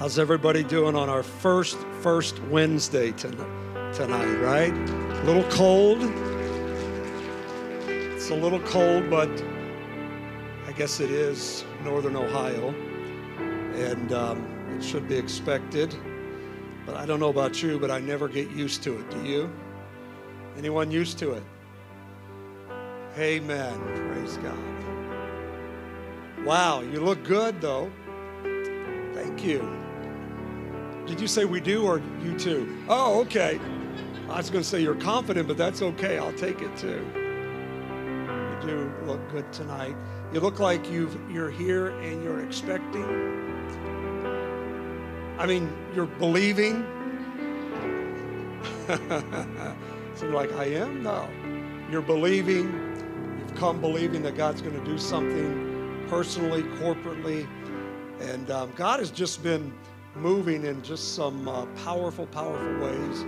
How's everybody doing on our first Wednesday tonight, right? A little cold. It's a little cold, but I guess it is northern Ohio, and it should be expected. But I don't know about you, but I never get used to it. Do you? Anyone used to it? Amen. Praise God. Wow, you look good, though. Thank you. Did you say we do or you too? Oh, okay. I was going to say you're confident, but that's okay. I'll take it too. You do look good tonight. You look like you're here and you're expecting. I mean, you're believing. So you're like, I am? No. You're believing. You've come believing that God's going to do something personally, corporately. And God has just been moving in just some powerful ways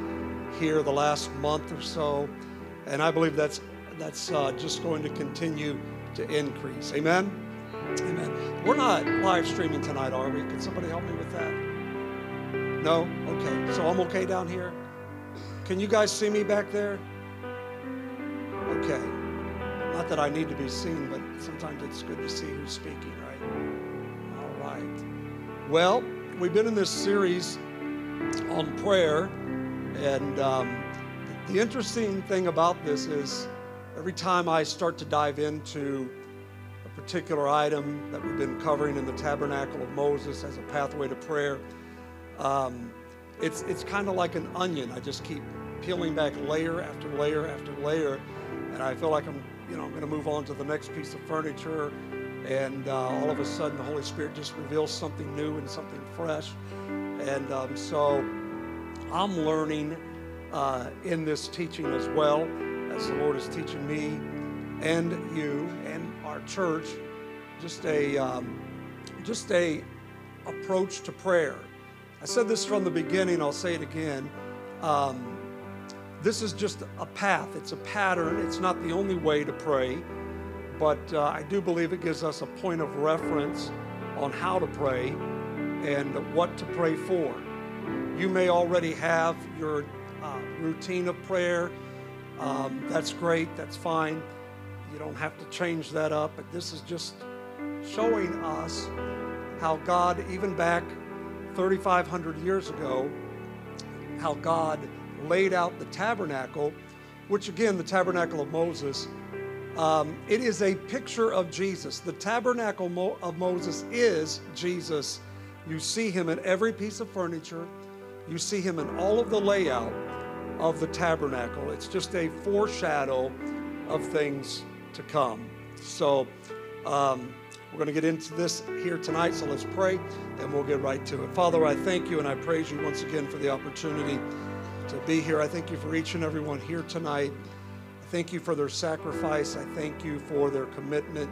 here the last month or so, and I believe that's just going to continue to increase. Amen? Amen. We're not live streaming tonight, are we? Can somebody help me with that? No? Okay. So I'm okay down here? Can you guys see me back there? Okay. Not that I need to be seen, but sometimes it's good to see who's speaking, right? All right. Well, we've been in this series on prayer, and the interesting thing about this is every time I start to dive into a particular item that we've been covering in the Tabernacle of Moses as a pathway to prayer, it's kind of like an onion. I just keep peeling back layer after layer after layer, and I feel like I'm going to move on to the next piece of furniture. And all of a sudden, the Holy Spirit just reveals something new and something fresh. And so I'm learning in this teaching as well, as the Lord is teaching me and you and our church, just a approach to prayer. I said this from the beginning. I'll say it again. This is just a path. It's a pattern. It's not the only way to pray. But I do believe it gives us a point of reference on how to pray and what to pray for. You may already have your routine of prayer. That's great. That's fine. You don't have to change that up. But this is just showing us how God, even back 3,500 years ago, how God laid out the tabernacle, which again, the Tabernacle of Moses, it is a picture of Jesus. The tabernacle of Moses is Jesus. You see him in every piece of furniture. You see him in all of the layout of the tabernacle. It's just a foreshadow of things to come. So we're going to get into this here tonight. So let's pray and we'll get right to it. Father, I thank you and I praise you once again for the opportunity to be here. I thank you for each and everyone here tonight. Thank you for their sacrifice. I thank you for their commitment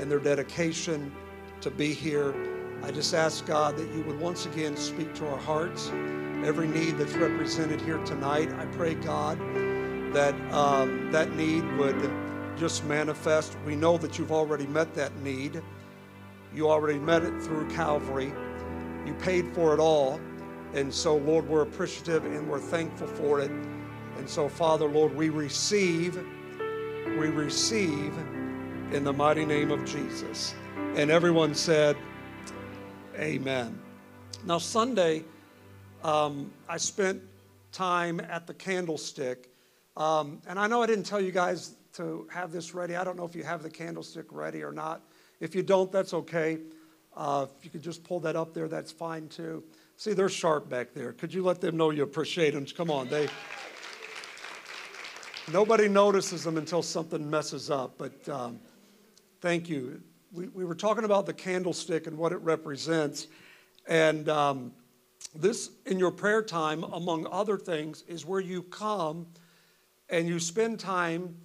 and their dedication to be here. I just ask, God, that you would once again speak to our hearts, every need that's represented here tonight. I pray, God, that that need would just manifest. We know that you've already met that need. You already met it through Calvary. You paid for it all. And so, Lord, we're appreciative and we're thankful for it. And so, Father, Lord, we receive in the mighty name of Jesus. And everyone said, amen. Now, Sunday, I spent time at the Candlestick. And I know I didn't tell you guys to have this ready. I don't know if you have the Candlestick ready or not. If you don't, that's okay. If you could just pull that up there, that's fine too. See, they're sharp back there. Could you let them know you appreciate them? Come on, they... Nobody notices them until something messes up, but thank you. We were talking about the candlestick and what it represents, and this, in your prayer time, among other things, is where you come and you spend time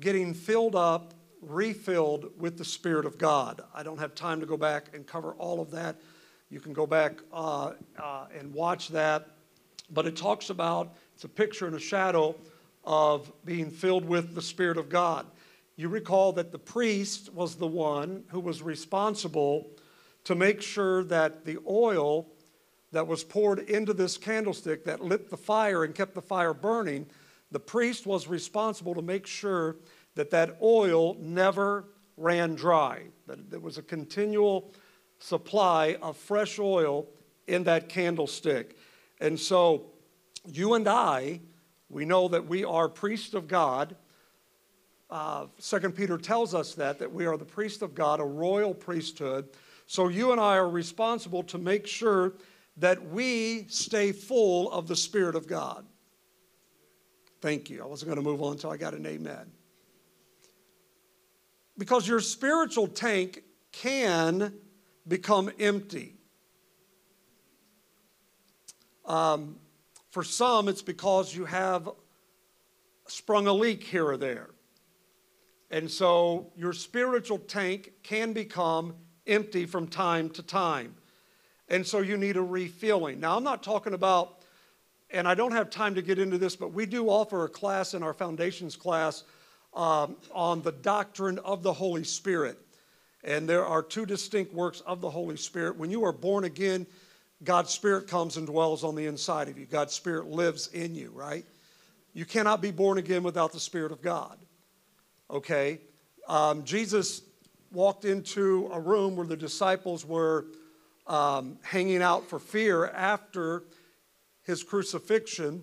getting filled up, refilled with the Spirit of God. I don't have time to go back and cover all of that. You can go back and watch that, but it talks about, it's a picture and a shadow of being filled with the Spirit of God. You recall that the priest was the one who was responsible to make sure that the oil that was poured into this candlestick that lit the fire and kept the fire burning, the priest was responsible to make sure that that oil never ran dry, that there was a continual supply of fresh oil in that candlestick. And so you and I, we know that we are priests of God. 2 Peter tells us that we are the priest of God, a royal priesthood. So you and I are responsible to make sure that we stay full of the Spirit of God. Thank you. I wasn't going to move on until I got an amen. Because your spiritual tank can become empty. For some, it's because you have sprung a leak here or there. And so your spiritual tank can become empty from time to time. And so you need a refilling. Now, I'm not talking about, and I don't have time to get into this, but we do offer a class in our foundations class on the doctrine of the Holy Spirit. And there are two distinct works of the Holy Spirit. When you are born again, God's Spirit comes and dwells on the inside of you. God's Spirit lives in you, right? You cannot be born again without the Spirit of God, okay? Jesus walked into a room where the disciples were hanging out for fear after his crucifixion,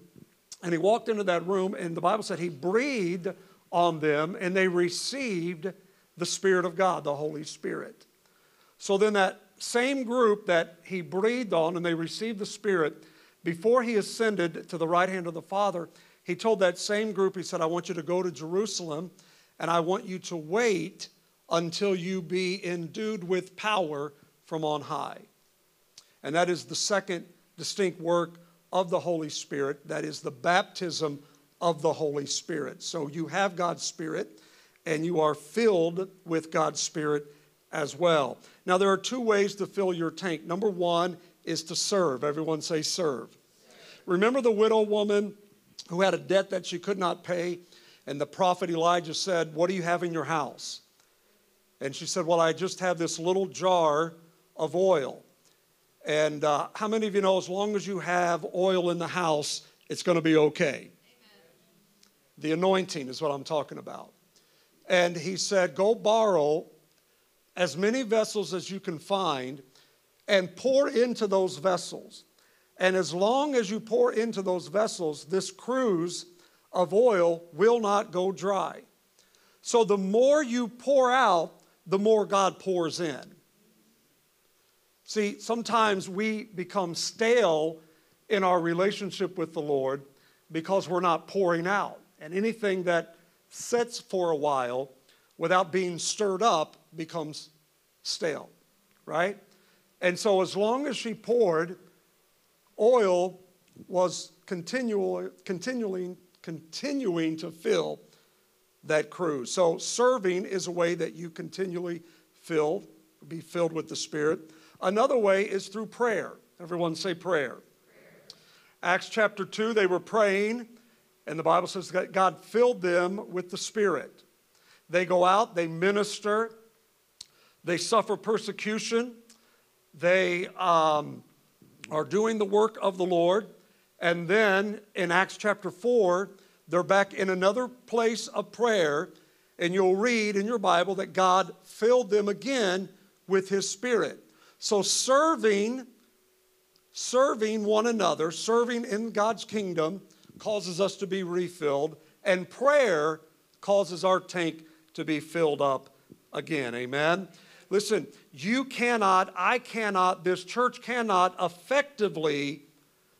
and he walked into that room, and the Bible said he breathed on them, and they received the Spirit of God, the Holy Spirit. So then that same group that he breathed on and they received the Spirit, before he ascended to the right hand of the Father, he told that same group, he said, I want you to go to Jerusalem and I want you to wait until you be endued with power from on high. And that is the second distinct work of the Holy Spirit. That is the baptism of the Holy Spirit. So you have God's Spirit and you are filled with God's Spirit as well. Now, there are two ways to fill your tank. Number one is to serve. Everyone say serve. Remember the widow woman who had a debt that she could not pay? And the prophet Elijah said, what do you have in your house? And she said, well, I just have this little jar of oil. And how many of you know as long as you have oil in the house, it's going to be okay? Amen. The anointing is what I'm talking about. And he said, go borrow as many vessels as you can find and pour into those vessels. And as long as you pour into those vessels, this cruise of oil will not go dry. So the more you pour out, the more God pours in. See, sometimes we become stale in our relationship with the Lord because we're not pouring out. And anything that sits for a while without being stirred up becomes stale, right? And so as long as she poured, oil was continuing to fill that cruise. So serving is a way that you continually be filled with the Spirit. Another way is through prayer. Everyone say prayer. Acts chapter 2, they were praying, and the Bible says that God filled them with the Spirit. They go out, they minister, they suffer persecution, they are doing the work of the Lord, and then in Acts chapter 4, they're back in another place of prayer, and you'll read in your Bible that God filled them again with His Spirit. So serving one another, serving in God's kingdom causes us to be refilled, and prayer causes our tank to be filled up again, amen? Listen, you cannot, I cannot, this church cannot effectively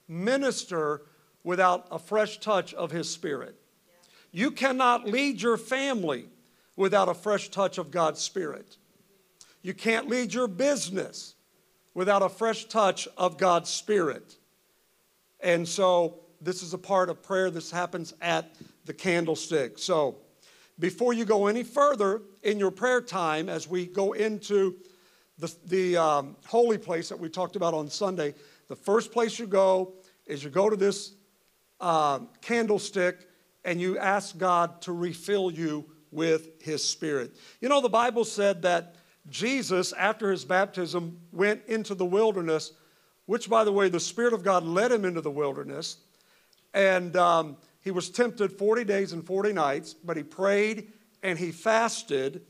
minister without a fresh touch of His Spirit. You cannot lead your family without a fresh touch of God's Spirit. You can't lead your business without a fresh touch of God's Spirit. And so this is a part of prayer. This happens at the candlestick. So before you go any further in your prayer time, as we go into the holy place that we talked about on Sunday, the first place you go is you go to this candlestick and you ask God to refill you with His Spirit. You know, the Bible said that Jesus, after His baptism, went into the wilderness which, by the way, the Spirit of God led him into the wilderness. And he was tempted 40 days and 40 nights, but he prayed and he fasted.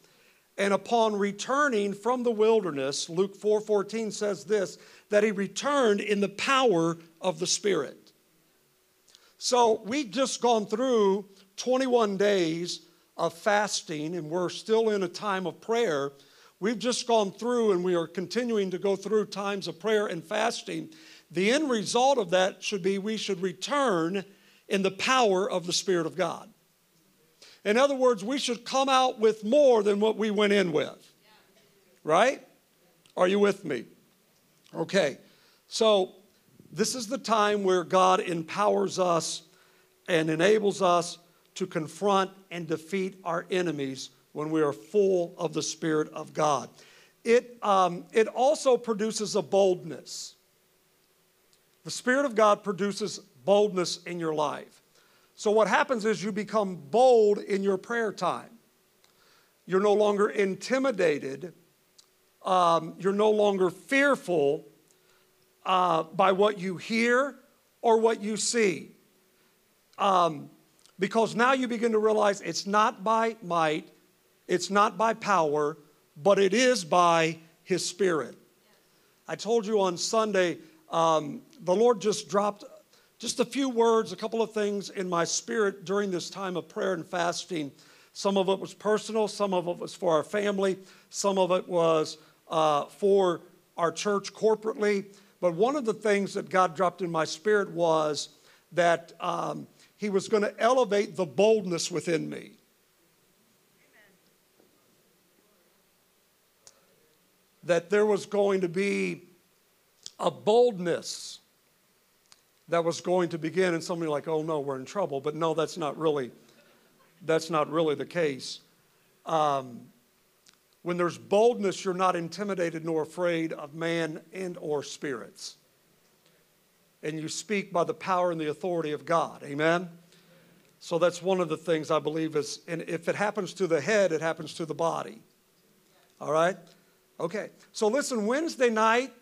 And upon returning from the wilderness, Luke 4:14 says this, that he returned in the power of the Spirit. So we've just gone through 21 days of fasting, and we're still in a time of prayer. We've just gone through, and we are continuing to go through times of prayer and fasting. The end result of that should be we should return in the power of the Spirit of God. In other words, we should come out with more than what we went in with, right? Are you with me? Okay, so this is the time where God empowers us and enables us to confront and defeat our enemies when we are full of the Spirit of God. It also produces a boldness. The Spirit of God produces boldness in your life. So what happens is you become bold in your prayer time. You're no longer intimidated. You're no longer fearful by what you hear or what you see. Because now you begin to realize it's not by might, it's not by power, but it is by His Spirit. I told you on Sunday, the Lord just dropped just a few words, a couple of things in my spirit during this time of prayer and fasting. Some of it was personal. Some of it was for our family. Some of it was for our church corporately. But one of the things that God dropped in my spirit was that He was going to elevate the boldness within me. Amen. That there was going to be a boldness that was going to begin, and somebody like, oh no, we're in trouble. But no, that's not really the case. When there's boldness, you're not intimidated nor afraid of man and or spirits. And you speak by the power and the authority of God, amen? So that's one of the things I believe is, and if it happens to the head, it happens to the body, all right? Okay, so listen, Wednesday night,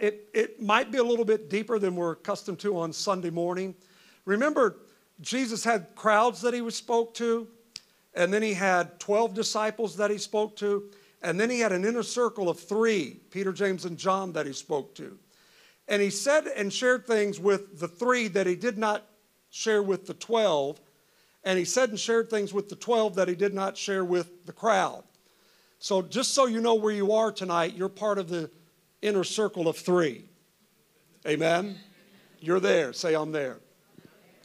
it might be a little bit deeper than we're accustomed to on Sunday morning. Remember, Jesus had crowds that He spoke to, and then He had 12 disciples that He spoke to, and then He had an inner circle of 3, Peter, James, and John, that He spoke to. And He said and shared things with the 3 that He did not share with the 12, and He said and shared things with the 12 that He did not share with the crowd. So just so you know where you are tonight, you're part of the inner circle of 3. Amen? You're there. Say, I'm there.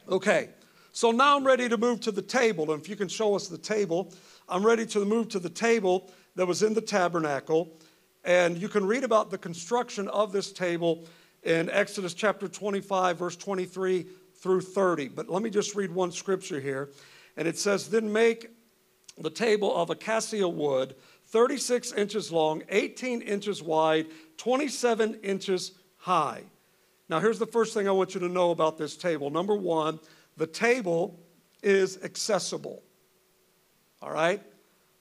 Okay. So now I'm ready to move to the table. And if you can show us the table, I'm ready to move to the table that was in the tabernacle. And you can read about the construction of this table in Exodus chapter 25, verse 23 through 30. But let me just read one scripture here. And it says, then make the table of acacia wood, 36 inches long, 18 inches wide, 27 inches high. Now, here's the first thing I want you to know about this table. Number one, the table is accessible. All right?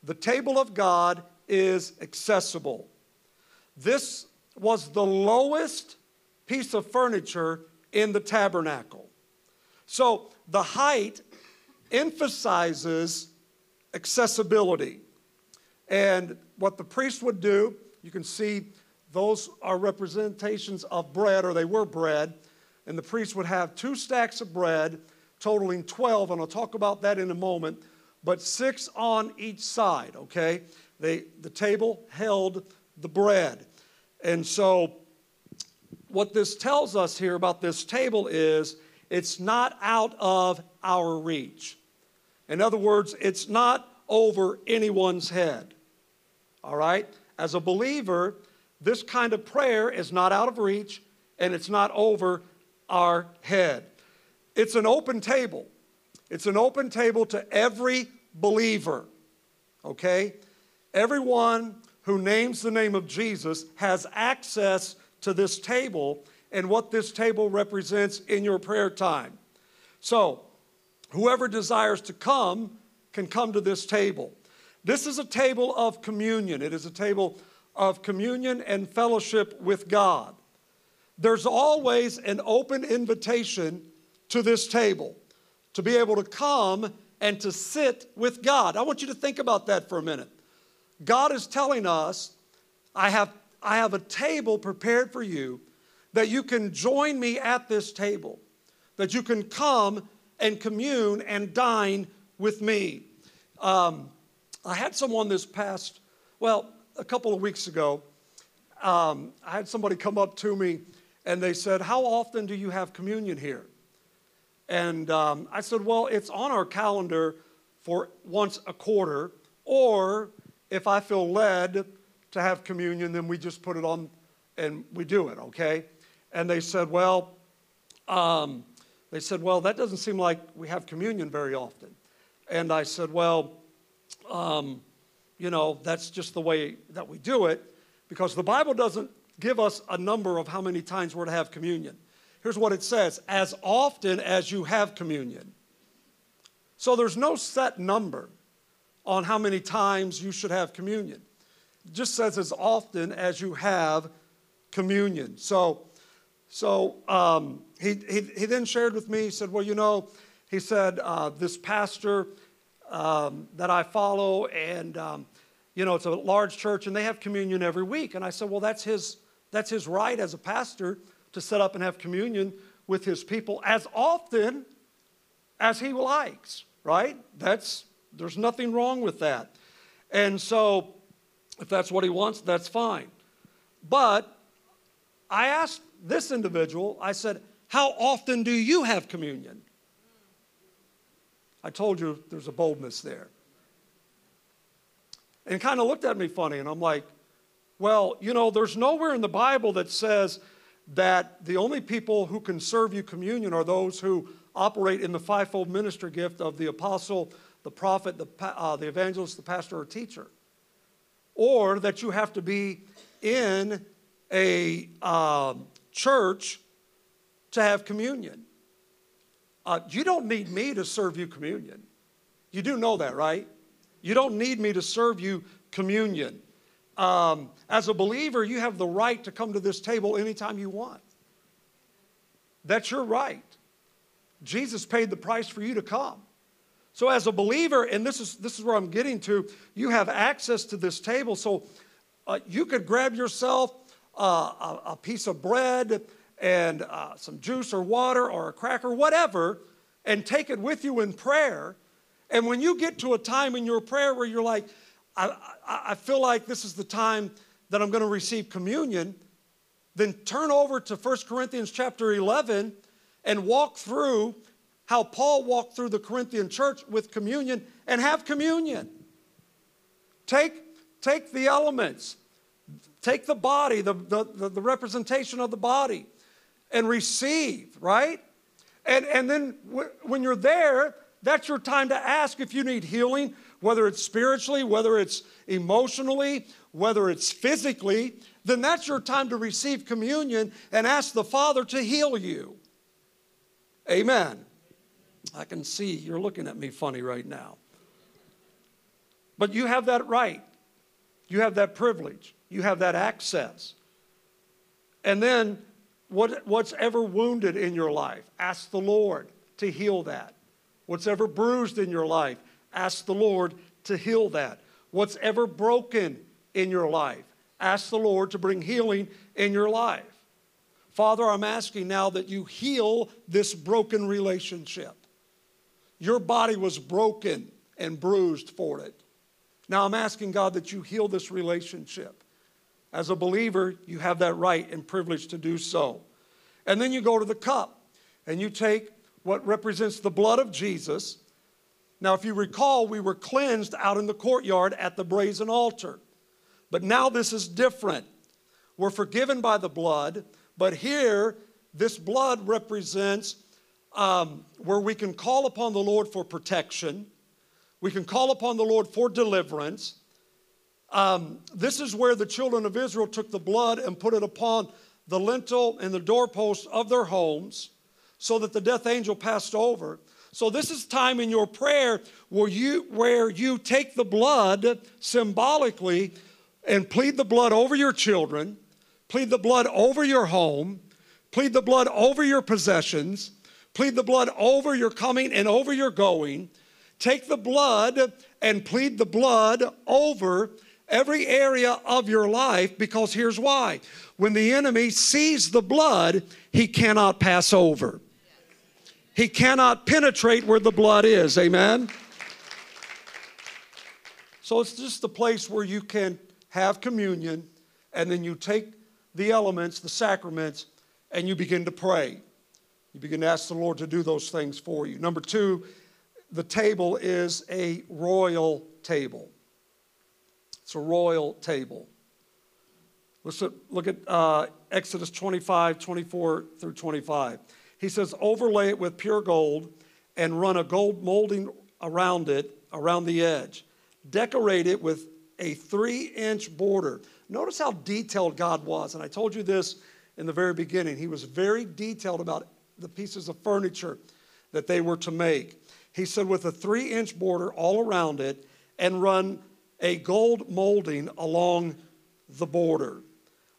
The table of God is accessible. This was the lowest piece of furniture in the tabernacle. So the height emphasizes accessibility. And what the priest would do, you can see those are representations of bread, or they were bread. And the priest would have 2 stacks of bread, totaling 12, and I'll talk about that in a moment, but 6 on each side, okay? The table held the bread. And so what this tells us here about this table is it's not out of our reach. In other words, it's not over anyone's head. All right? As a believer, this kind of prayer is not out of reach, and it's not over our head. It's an open table. It's an open table to every believer, okay? Everyone who names the name of Jesus has access to this table and what this table represents in your prayer time. So whoever desires to come can come to this table. This is a table of communion. It is a table of communion and fellowship with God. there's always an open invitation to this table, to be able to come and to sit with God. I want you to think about that for a minute. God is telling us, I have a table prepared for you, that you can join me at this table, that you can come and commune and dine with me. I had someone this past, well, a couple of weeks ago, I had somebody come up to me and they said, how often do you have communion here? And I said, well, it's on our calendar for once a quarter, or if I feel led to have communion, then we just put it on and we do it, okay? And they said, well, that doesn't seem like we have communion very often. And I said, well, you know, that's just the way that we do it, because the Bible doesn't give us a number of how many times we're to have communion. Here's what it says: as often as you have communion. So there's no set number on how many times you should have communion. It just says as often as you have communion. So he then shared with me, he said, well, you know, he said, this pastor that I follow, and you know, it's a large church, and they have communion every week. And I said, well, that's his right as a pastor to set up and have communion with his people as often as he likes, right? There's nothing wrong with that. And so if that's what he wants, that's fine. But I asked this individual, I said, how often do you have communion? I told you there's a boldness there. And kind of looked at me funny, and I'm like, well, you know, there's nowhere in the Bible that says that the only people who can serve you communion are those who operate in the fivefold ministry gift of the apostle, the prophet, the evangelist, the pastor, or teacher. Or that you have to be in a church to have communion. You don't need me to serve you communion. You do know that, right? You don't need me to serve you communion. As a believer, you have the right to come to this table anytime you want. That's your right. Jesus paid the price for you to come. So as a believer, and this is where I'm getting to, you have access to this table. So you could grab yourself a piece of bread and some juice or water or a cracker, whatever, and take it with you in prayer. And when you get to a time in your prayer where you're like, I feel like this is the time that I'm going to receive communion, then turn over to 1 Corinthians chapter 11 and walk through how Paul walked through the Corinthian church with communion, and have communion. Take the elements. Take the body, the representation of the body, and receive, right? And then when you're there, that's your time to ask if you need healing, whether it's spiritually, whether it's emotionally, whether it's physically. Then that's your time to receive communion and ask the Father to heal you. Amen. I can see you're looking at me funny right now. But you have that right. You have that privilege. You have that access. And then what's ever wounded in your life, ask the Lord to heal that. What's ever bruised in your life, ask the Lord to heal that. What's ever broken in your life, ask the Lord to bring healing in your life. Father, I'm asking now that you heal this broken relationship. Your body was broken and bruised for it. Now I'm asking God that you heal this relationship. As a believer, you have that right and privilege to do so. And then you go to the cup and you take what represents the blood of Jesus. Now, if you recall, we were cleansed out in the courtyard at the brazen altar. But now this is different. We're forgiven by the blood, but here this blood represents where we can call upon the Lord for protection. We can call upon the Lord for deliverance. This is where the children of Israel took the blood and put it upon the lintel and the doorposts of their homes so that the death angel passed over. So this is time in your prayer where you take the blood symbolically and plead the blood over your children, plead the blood over your home, Plead the blood over your possessions. Plead the blood over your coming and over your going. Take the blood and plead the blood over every area of your life, because here's why. When the enemy sees the blood, he cannot pass over. He cannot penetrate where the blood is, amen? So it's just the place where you can have communion, and then you take the elements, the sacraments, and you begin to pray. You begin to ask the Lord to do those things for you. Number two, the table is a royal table. It's a royal table. Let's look at Exodus 25, 24 through 25. He says, overlay it with pure gold and run a gold molding around it, around the edge. Decorate it with a 3-inch border. Notice how detailed God was. And I told you this in the very beginning. He was very detailed about the pieces of furniture that they were to make. He said, with a 3-inch border all around it, and run a gold molding along the border.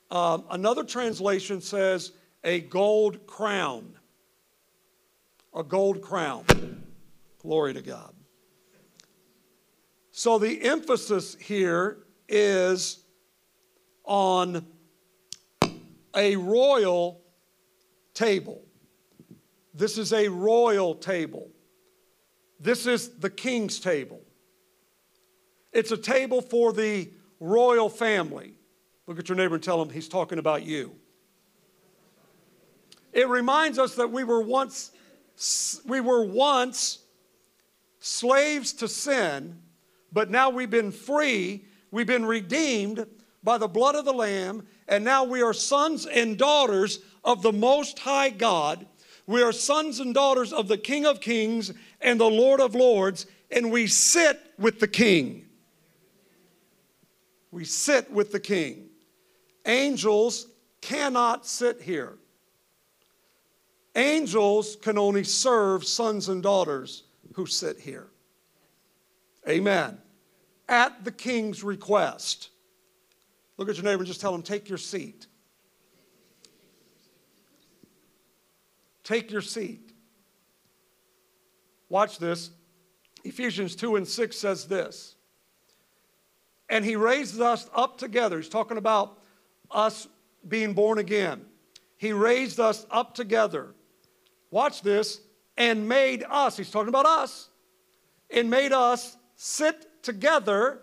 Another translation says a gold crown. A gold crown. Glory to God. So the emphasis here is on a royal table. This is a royal table. This is the king's table. It's a table for the royal family. Look at your neighbor and tell him he's talking about you. It reminds us that we were once slaves to sin, but now we've been free, we've been redeemed by the blood of the Lamb, and now we are sons and daughters of the Most High God. We are sons and daughters of the King of Kings and the Lord of Lords, and we sit with the King. We sit with the King. Angels cannot sit here. Angels can only serve sons and daughters who sit here. Amen. At the King's request. Look at your neighbor and just tell him, take your seat. Take your seat. Watch this. Ephesians 2:6 says this. And he raised us up together. He's talking about us being born again. He raised us up together. Watch this. And made us. He's talking about us. And made us sit together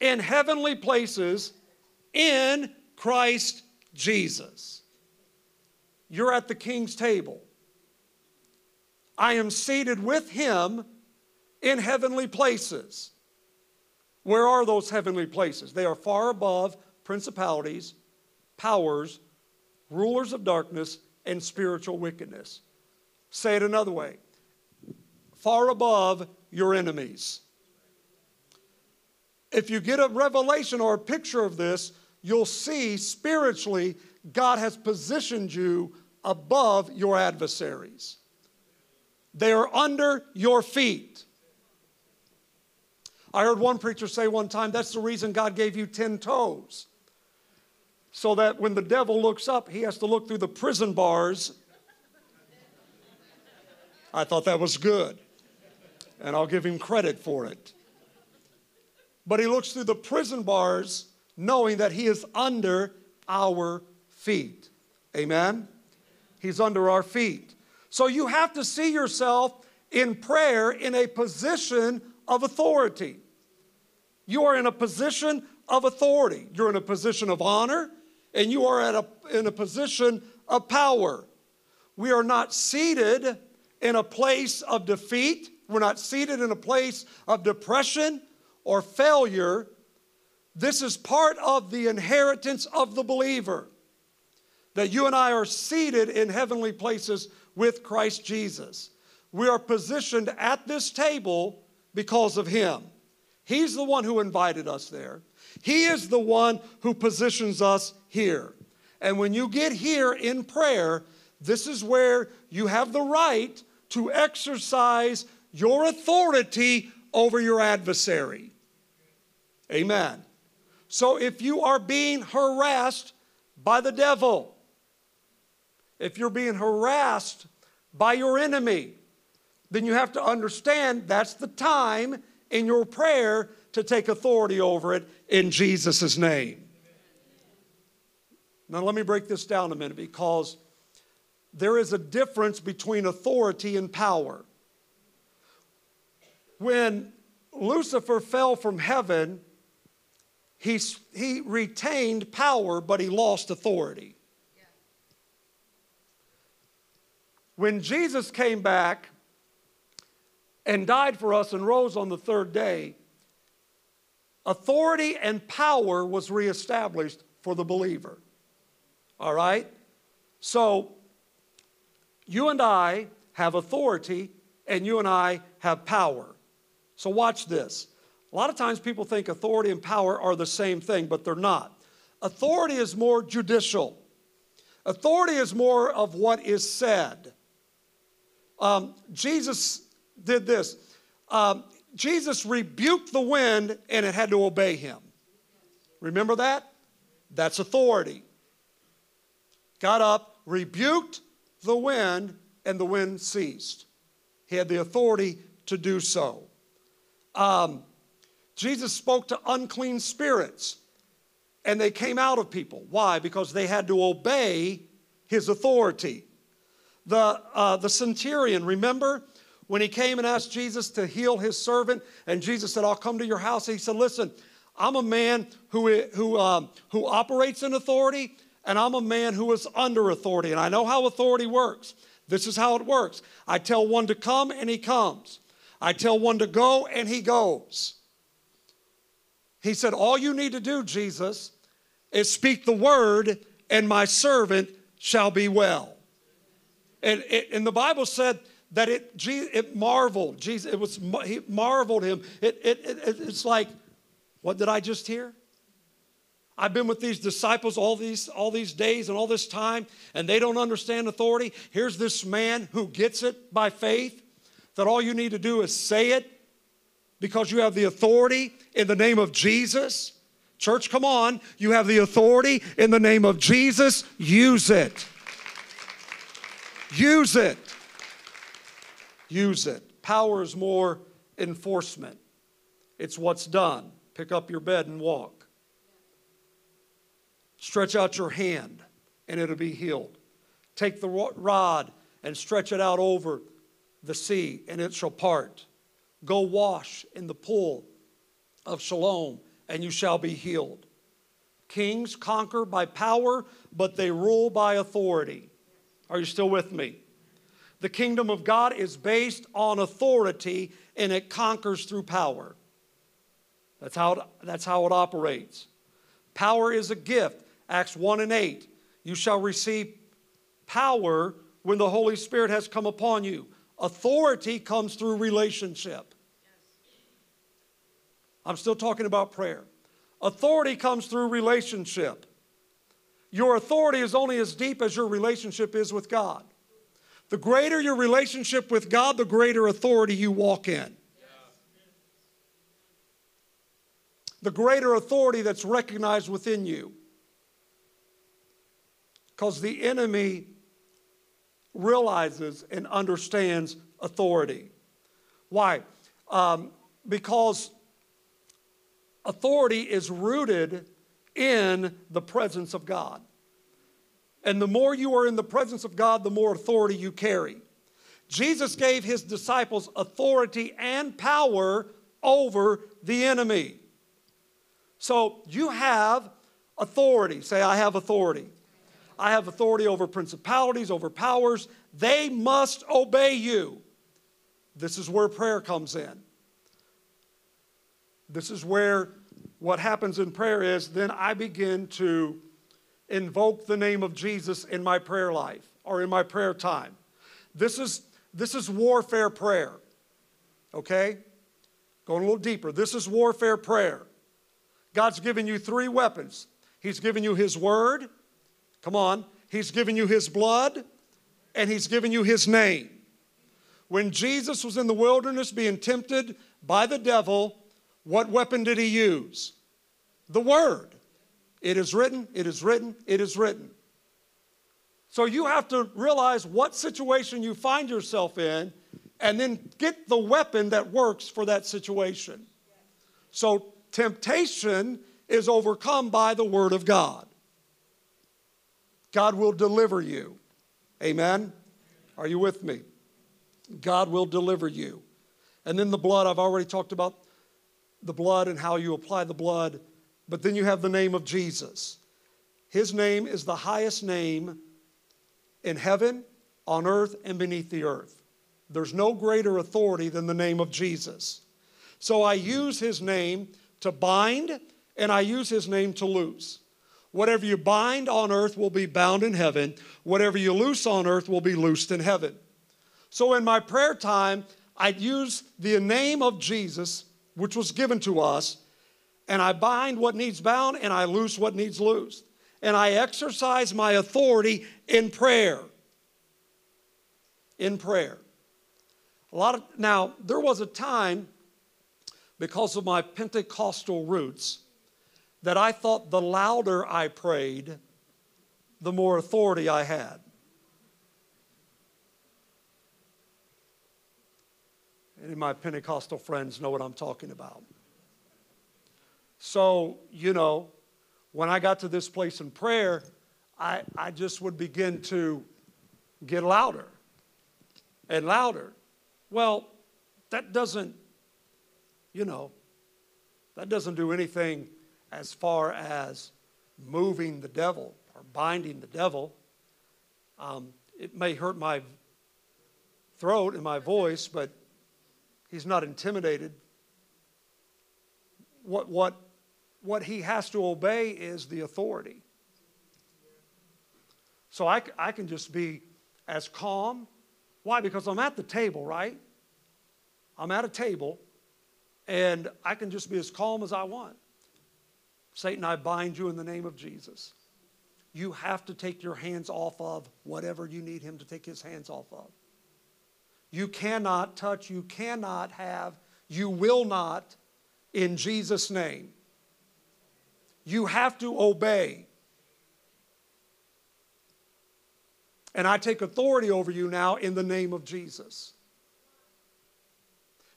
in heavenly places in Christ Jesus. You're at the King's table. I am seated with him in heavenly places. Where are those heavenly places? They are far above principalities, powers, rulers of darkness, and spiritual wickedness. Say it another way. Far above your enemies. If you get a revelation or a picture of this, you'll see spiritually God has positioned you above your adversaries. They are under your feet. I heard one preacher say one time, that's the reason God gave you 10 toes. So that when the devil looks up, he has to look through the prison bars. I thought that was good. And I'll give him credit for it. But he looks through the prison bars knowing that he is under our feet. Amen? He's under our feet. So you have to see yourself in prayer in a position of authority. You are in a position of authority. You're in a position of honor, and you are in a position of power. We are not seated in a place of defeat. We're not seated in a place of depression or failure. This is part of the inheritance of the believer, that you and I are seated in heavenly places with Christ Jesus. We are positioned at this table because of him. He's the one who invited us there. He is the one who positions us here. And when you get here in prayer, this is where you have the right to exercise your authority over your adversary. Amen. So if you are being harassed by the devil, if you're being harassed by your enemy, then you have to understand that's the time in your prayer to take authority over it in Jesus' name. Now let me break this down a minute, because there is a difference between authority and power. When Lucifer fell from heaven, he retained power, but he lost authority. Yeah. When Jesus came back and died for us and rose on the third day, authority and power was reestablished for the believer. All right? So you and I have authority, and you and I have power. So watch this. A lot of times people think authority and power are the same thing, but they're not. Authority is more judicial. Authority is more of what is said. Jesus did this. Jesus rebuked the wind, and it had to obey him. Remember that? That's authority. Got up, rebuked the wind, and the wind ceased. He had the authority to do so. Jesus spoke to unclean spirits, and they came out of people. Why? Because they had to obey his authority. The centurion, remember, when he came and asked Jesus to heal his servant, and Jesus said, I'll come to your house. He said, listen, I'm a man who operates in authority, and I'm a man who is under authority, and I know how authority works. This is how it works. I tell one to come, and he comes. I tell one to go, and he goes. He said, all you need to do, Jesus, is speak the word, and my servant shall be well. And the Bible said that it marveled. Jesus, he marveled him. It's like, what did I just hear? I've been with these disciples all these days and all this time, and they don't understand authority. Here's this man who gets it by faith, that all you need to do is say it because you have the authority in the name of Jesus. Church, come on. You have the authority in the name of Jesus. Use it. Use it. Use it. Power is more enforcement. It's what's done. Pick up your bed and walk. Stretch out your hand, and it'll be healed. Take the rod and stretch it out over the sea, and it shall part. Go wash in the pool of Siloam, and you shall be healed. Kings conquer by power, but they rule by authority. Are you still with me? The kingdom of God is based on authority, and it conquers through power. That's how it operates. Power is a gift. Acts 1:8, you shall receive power when the Holy Spirit has come upon you. Authority comes through relationship. Yes. I'm still talking about prayer. Authority comes through relationship. Your authority is only as deep as your relationship is with God. The greater your relationship with God, the greater authority you walk in. The greater authority that's recognized within you. Because the enemy realizes and understands authority. Why? Because authority is rooted in the presence of God. And the more you are in the presence of God, the more authority you carry. Jesus gave his disciples authority and power over the enemy. So you have authority. Say, I have authority. I have authority over principalities, over powers. They must obey you. This is where prayer comes in. This is where what happens in prayer is then I begin to invoke the name of Jesus in my prayer life or in my prayer time. This is warfare prayer, okay? Going a little deeper. This is warfare prayer. God's given you three weapons. He's given you his word. Come on. He's given you his blood, and he's given you his name. When Jesus was in the wilderness being tempted by the devil, what weapon did he use? The word. It is written, it is written, it is written. So you have to realize what situation you find yourself in and then get the weapon that works for that situation. So temptation is overcome by the word of God. God will deliver you. Amen? Are you with me? God will deliver you. And then the blood, I've already talked about the blood and how you apply the blood. But then you have the name of Jesus. His name is the highest name in heaven, on earth, and beneath the earth. There's no greater authority than the name of Jesus. So I use his name to bind, and I use his name to loose. Whatever you bind on earth will be bound in heaven. Whatever you loose on earth will be loosed in heaven. So in my prayer time, I'd use the name of Jesus, which was given to us, and I bind what needs bound, and I loose what needs loosed. And I exercise my authority in prayer. In prayer. Now, there was a time, because of my Pentecostal roots, that I thought the louder I prayed, the more authority I had. Any of my Pentecostal friends know what I'm talking about. So, you know, when I got to this place in prayer, I just would begin to get louder and louder. Well, that doesn't, you know, that doesn't do anything as far as moving the devil or binding the devil. It may hurt my throat and my voice, but he's not intimidated. What he has to obey is the authority. So I can just be as calm. Why? Because I'm at the table, right? I'm at a table, and I can just be as calm as I want. Satan, I bind you in the name of Jesus. You have to take your hands off of whatever you need him to take his hands off of. You cannot touch, you cannot have, you will not, in Jesus' name. You have to obey. And I take authority over you now in the name of Jesus.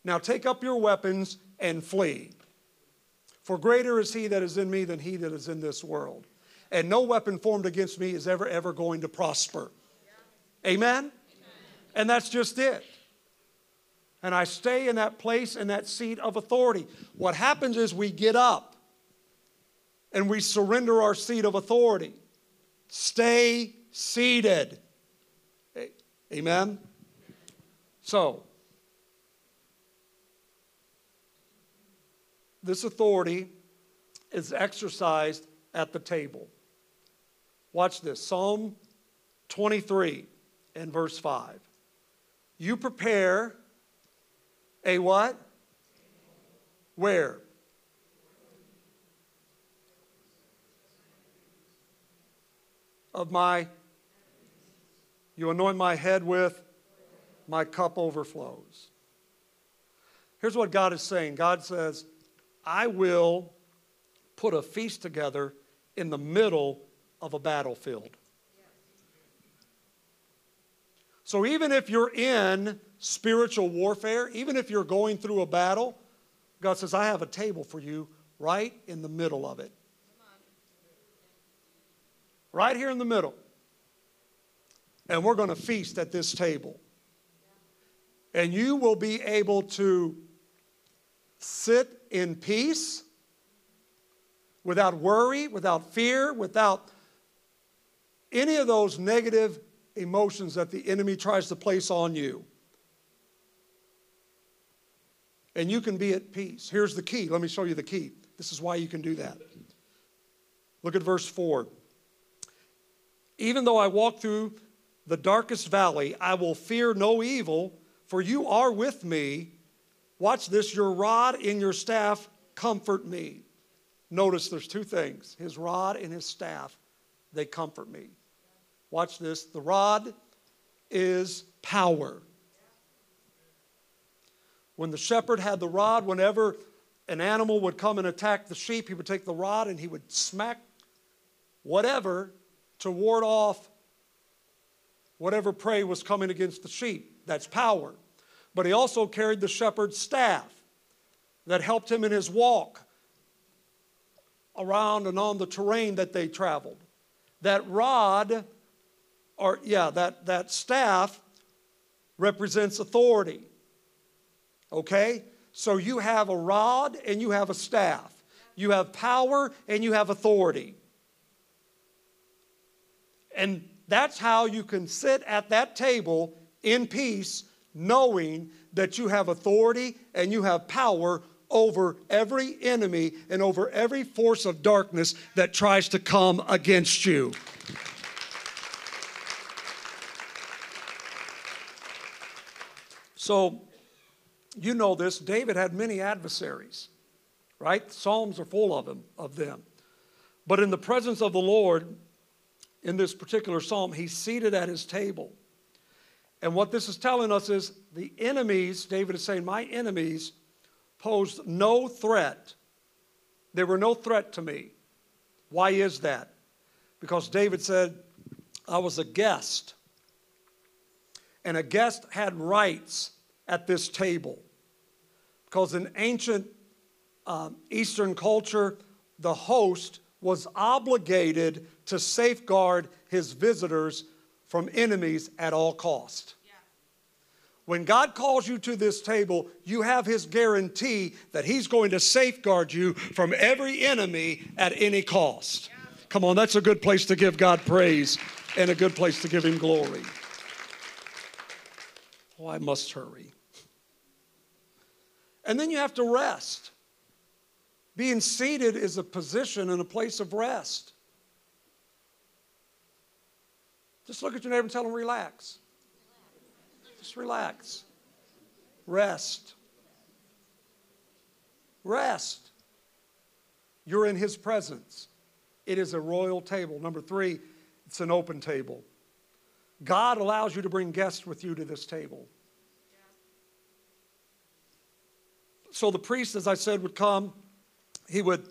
Now take up your weapons and flee. For greater is he that is in me than he that is in this world. And no weapon formed against me is ever, ever going to prosper. Amen? Amen. And that's just it. And I stay in that place and that seat of authority. What happens is we get up. And we surrender our seat of authority. Stay seated. Amen? So, this authority is exercised at the table. Watch this. Psalm 23 and verse 5. You prepare a what? Where? Of my, you anoint my head with, my cup overflows. Here's what God is saying. God says, I will put a feast together in the middle of a battlefield. So even if you're in spiritual warfare, even if you're going through a battle, God says, I have a table for you right in the middle of it. Right here in the middle. And we're going to feast at this table. And you will be able to sit in peace without worry, without fear, without any of those negative emotions that the enemy tries to place on you. And you can be at peace. Here's the key. Let me show you the key. This is why you can do that. Look at verse 4. Even though I walk through the darkest valley, I will fear no evil, for you are with me. Watch this, your rod and your staff comfort me. Notice there's two things. His rod and his staff, they comfort me. Watch this, the rod is power. When the shepherd had the rod, whenever an animal would come and attack the sheep, he would take the rod and he would smack whatever to ward off whatever prey was coming against the sheep. That's power. But he also carried the shepherd's staff that helped him in his walk around and on the terrain that they traveled. That rod, or yeah, that staff represents authority. Okay? So you have a rod and you have a staff. You have power and you have authority. And that's how you can sit at that table in peace, knowing that you have authority and you have power over every enemy and over every force of darkness that tries to come against you. So, you know this, David had many adversaries, right? Psalms are full of them. But in the presence of the Lord, in this particular psalm, he's seated at his table. And what this is telling us is the enemies, David is saying, my enemies posed no threat. They were no threat to me. Why is that? Because David said, I was a guest. And a guest had rights at this table. Because in ancient Eastern culture, the host was obligated to safeguard his visitors from enemies at all cost. Yeah. When God calls you to this table, you have his guarantee that he's going to safeguard you from every enemy at any cost. Yeah. Come on, that's a good place to give God praise and a good place to give him glory. Oh, I must hurry. And then you have to rest. Being seated is a position and a place of rest. Just look at your neighbor and tell them, relax. Just relax. Rest. Rest. You're in his presence. It is a royal table. Number three, it's an open table. God allows you to bring guests with you to this table. So the priest, as I said, would come. He would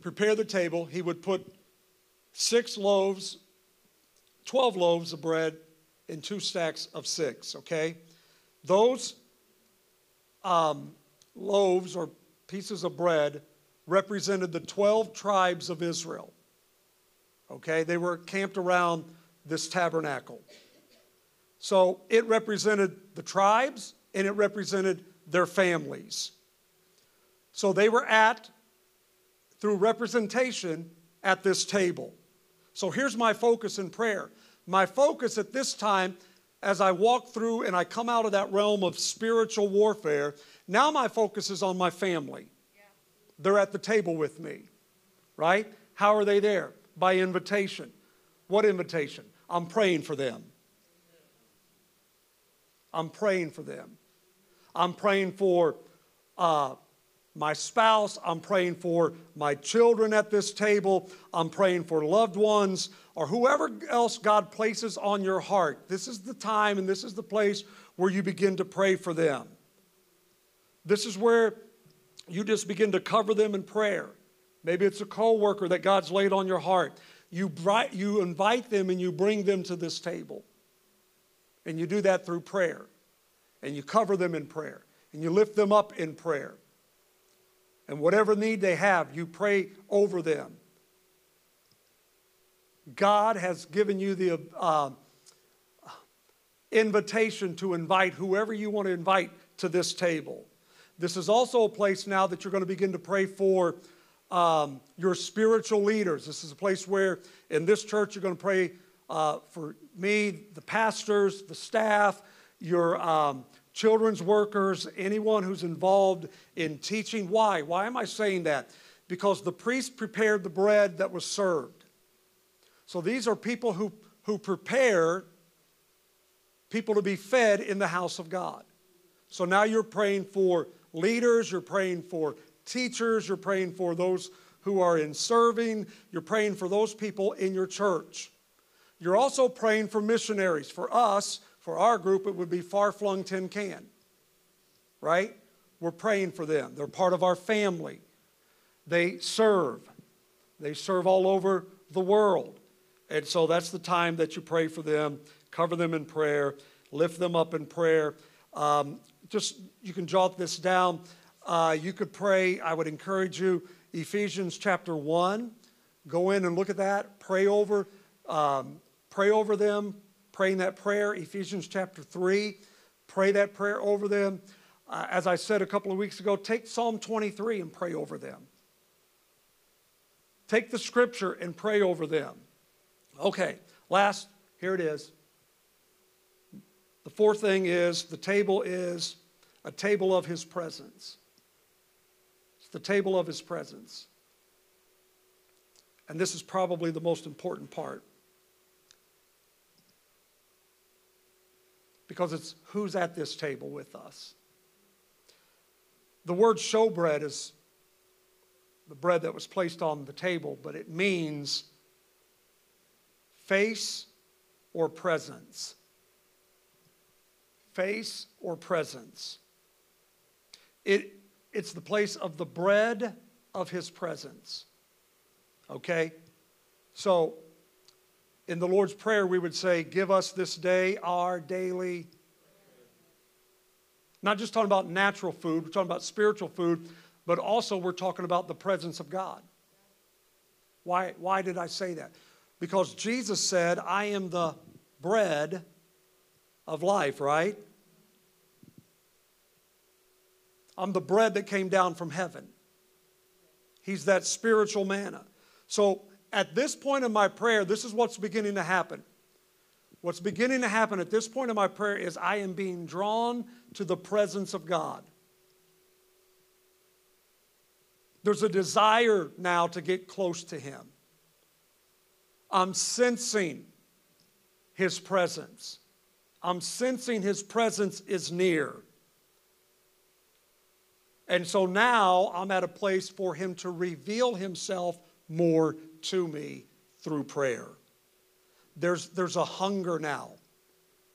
prepare the table. He would put 12 loaves of bread in 2 stacks of 6, okay? Those loaves or pieces of bread represented the 12 tribes of Israel, okay? They were camped around this tabernacle. So it represented the tribes and it represented their families. So they were at, through representation, at this table. So here's my focus in prayer. My focus at this time, as I walk through and I come out of that realm of spiritual warfare, now my focus is on my family. Yeah. They're at the table with me, right? How are they there? By invitation. What invitation? I'm praying for them. I'm praying for them. I'm praying for my spouse, I'm praying for my children at this table, I'm praying for loved ones, or whoever else God places on your heart. This is the time and this is the place where you begin to pray for them. This is where you just begin to cover them in prayer. Maybe it's a coworker that God's laid on your heart. You invite them and you bring them to this table. And you do that through prayer. And you cover them in prayer. And you lift them up in prayer. And whatever need they have, you pray over them. God has given you the invitation to invite whoever you want to invite to this table. This is also a place now that you're going to begin to pray for your spiritual leaders. This is a place where in this church you're going to pray for me, the pastors, the staff, your children's workers, anyone who's involved in teaching. Why? Why am I saying that? Because the priest prepared the bread that was served. So these are people who prepare people to be fed in the house of God. So now you're praying for leaders, you're praying for teachers, you're praying for those who are in serving, you're praying for those people in your church. You're also praying for missionaries. For us, for our group, it would be Far-Flung Tin Can, right? We're praying for them. They're part of our family. They serve. They serve all over the world. And so that's the time that you pray for them cover them in prayer, lift them up in prayer. Just you can jot this down. You could pray, I would encourage you, Ephesians chapter 1. Go in and look at that. Pray over them, praying that prayer. Ephesians chapter 3, pray that prayer over them. As I said a couple of weeks ago, take Psalm 23 and pray over them. Take the scripture and pray over them. Okay, last, here it is. The fourth thing is the table is a table of his presence. It's the table of his presence. And this is probably the most important part, because it's who's at this table with us. The word showbread is the bread that was placed on the table, but it means face or presence. Face or presence. It's the place of the bread of his presence. Okay? So in the Lord's Prayer, we would say, give us this day our daily. Not just talking about natural food, we're talking about spiritual food, but also we're talking about the presence of God. Why did I say that? Because Jesus said, I am the bread of life, right? I'm the bread that came down from heaven. He's that spiritual manna. So at this point in my prayer, this is what's beginning to happen. What's beginning to happen at this point in my prayer is I am being drawn to the presence of God. There's a desire now to get close to him. I'm sensing his presence. I'm sensing his presence is near. And so now I'm at a place for him to reveal himself more to me through prayer. There's a hunger now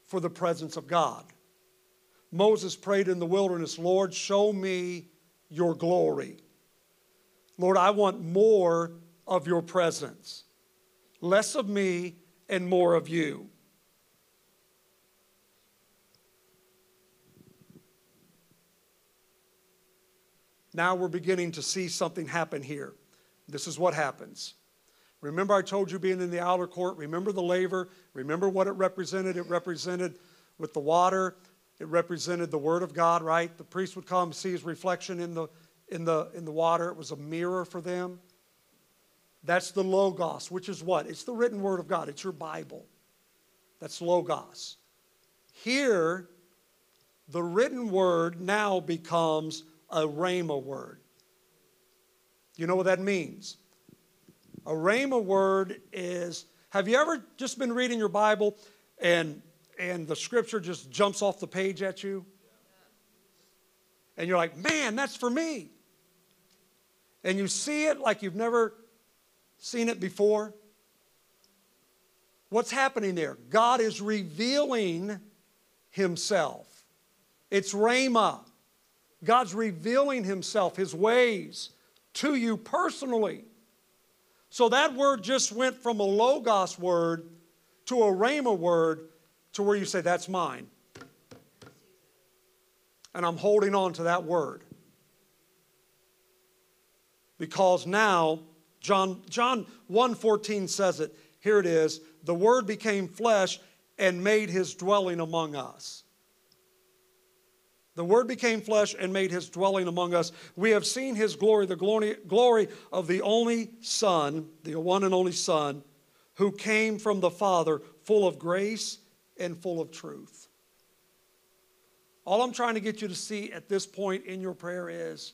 for the presence of God. Moses prayed in the wilderness, Lord, show me your glory. Lord, I want more of your presence. Less of me and more of you. Now we're beginning to see something happen here. This is what happens. Remember I told you being in the outer court, remember the laver, remember what it represented. It represented with the water, it represented the word of God, right? The priest would come, see his reflection in the water. It was a mirror for them. That's the Logos, which is what? It's the written word of God. It's your Bible. That's Logos. Here, the written word now becomes a Rhema word. You know what that means? A Rhema word is, have you ever just been reading your Bible and the scripture just jumps off the page at you? And you're like, man, that's for me. And you see it like you've never seen it before. What's happening there? God is revealing himself. It's Rhema. God's revealing himself, his ways to you personally. So that word just went from a Logos word to a Rhema word to where you say, that's mine. And I'm holding on to that word. Because now, John 1:14 says it. Here it is. The word became flesh and made his dwelling among us. The word became flesh and made his dwelling among us. We have seen his glory, the glory of the only Son, the one and only Son, who came from the Father, full of grace and full of truth. All I'm trying to get you to see at this point in your prayer is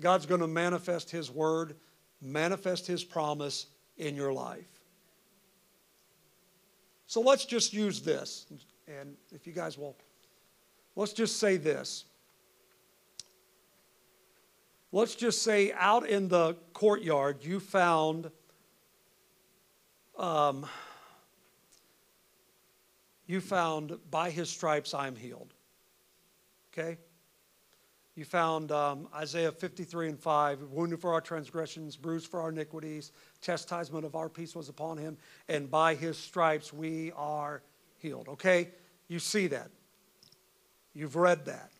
God's going to manifest his word, manifest his promise in your life. So let's just use this. And if you guys will, let's just say this. Let's just say out in the courtyard you found by his stripes I'm healed. Okay? You found Isaiah 53:5, wounded for our transgressions, bruised for our iniquities, chastisement of our peace was upon him, and by his stripes we are healed, okay? You see that. You've read that.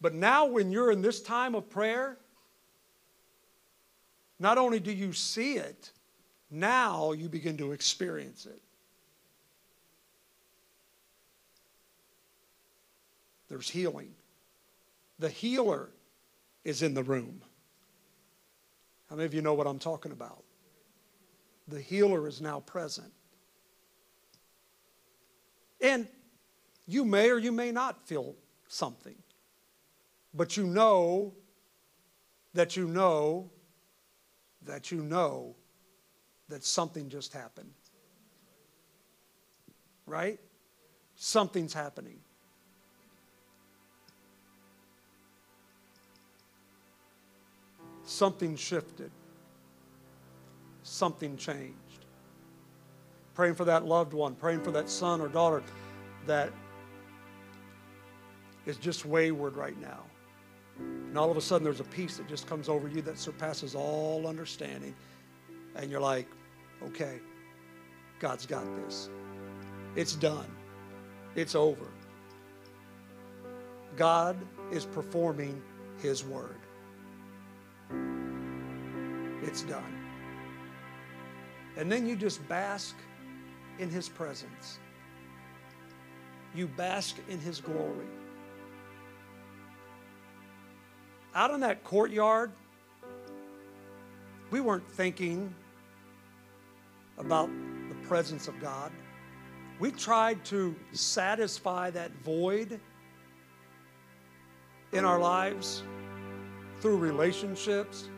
But now when you're in this time of prayer, not only do you see it, now you begin to experience it. There's healing. The healer is in the room. How many of you know what I'm talking about? The healer is now present. And you may or you may not feel something, but you know that you know that you know that something just happened. Right? Something's happening. Something shifted. Something changed. Praying for that loved one, praying for that son or daughter that is just wayward right now. And all of a sudden there's a peace that just comes over you that surpasses all understanding. And you're like, okay, God's got this. It's done. It's over. God is performing His word. It's done. And then you just bask in His presence. You bask in His glory. Out in that courtyard, we weren't thinking about the presence of God. We tried to satisfy that void in our lives through relationships,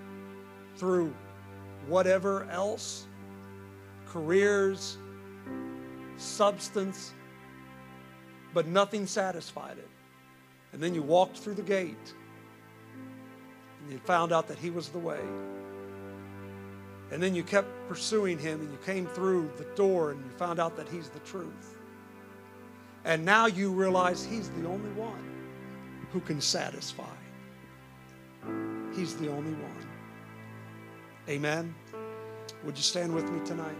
through whatever else, careers, substance, but nothing satisfied it. And then you walked through the gate, and you found out that He was the way. And then you kept pursuing Him, and you came through the door, and you found out that He's the truth. And now you realize He's the only one who can satisfy. He's the only one. Amen. Would you stand with me tonight?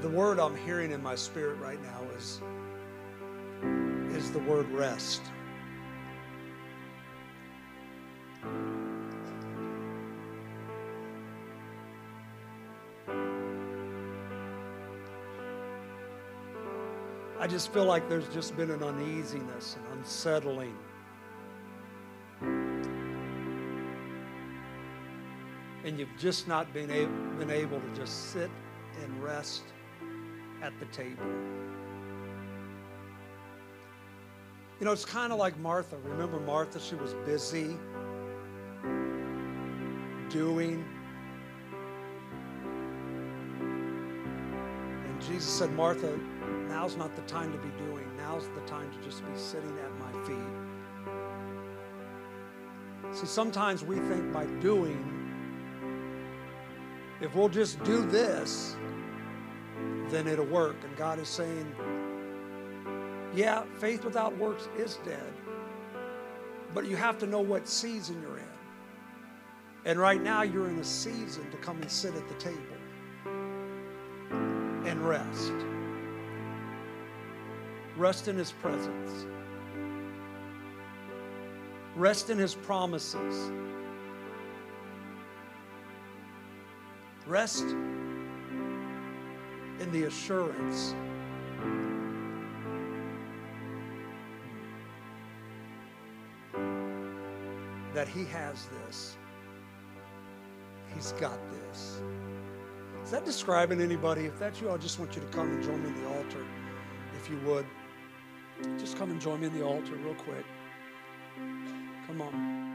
The word I'm hearing in my spirit right now is the word rest. I just feel like there's just been an uneasiness, an unsettling. And you've just not been able to just sit and rest at the table. You know, it's kind of like Martha. Remember Martha? She was busy doing. And Jesus said, Martha, now's not the time to be doing. Now's the time to just be sitting at my feet. See, sometimes we think by doing, if we'll just do this, then it'll work. And God is saying, yeah, faith without works is dead, but you have to know what season you're in. And right now you're in a season to come and sit at the table and rest. Rest in His presence. Rest in His promises. Rest in the assurance that he has this. He's got this. Is that describing anybody? If that's you, I just want you to come and join me in the altar, if you would. Just come and join me in the altar real quick. Come on.